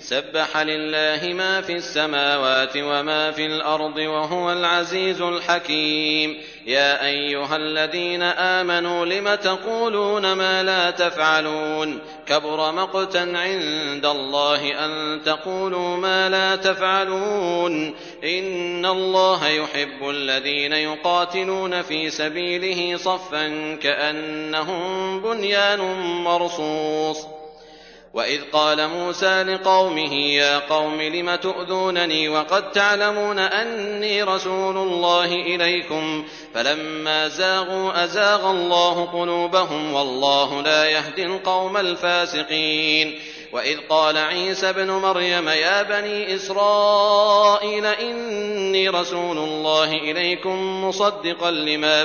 سبح لله ما في السماوات وما في الأرض وهو العزيز الحكيم. يا أيها الذين آمنوا لم تقولون ما لا تفعلون؟ كبر مقتا عند الله أن تقولوا ما لا تفعلون. إن الله يحب الذين يقاتلون في سبيله صفا كأنهم بنيان مرصوص. وإذ قال موسى لقومه يا قوم لم تؤذونني وقد تعلمون أني رسول الله إليكم؟ فلما زاغوا أزاغ الله قلوبهم والله لا يهدي القوم الفاسقين. وإذ قال عيسى ابن مريم يا بني إسرائيل إني رسول الله إليكم مصدقا لما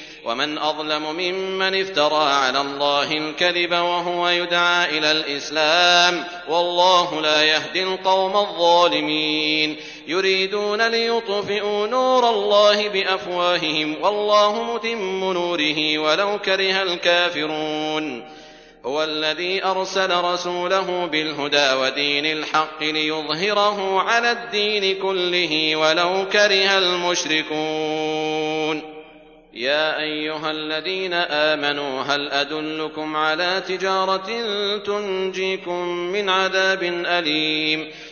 ومن أظلم ممن افترى على الله الكذب وهو يدعى إلى الإسلام؟ والله لا يهدي القوم الظالمين. يريدون ليطفئوا نور الله بأفواههم والله متم نوره ولو كره الكافرون. هو الذي أرسل رسوله بالهدى ودين الحق ليظهره على الدين كله ولو كره المشركون. يا أيها الذين آمنوا هل أدلكم على تجارة تنجيكم من عذاب أليم؟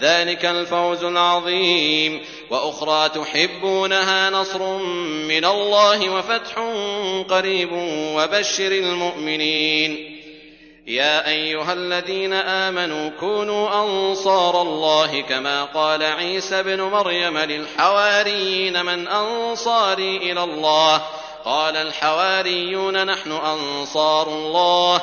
ذلك الفوز العظيم. وأخرى تحبونها نصر من الله وفتح قريب وبشر المؤمنين. يا أيها الذين آمنوا كونوا أنصار الله كما قال عيسى ابن مريم للحواريين من أنصاري إلى الله؟ قال الحواريون نحن أنصار الله.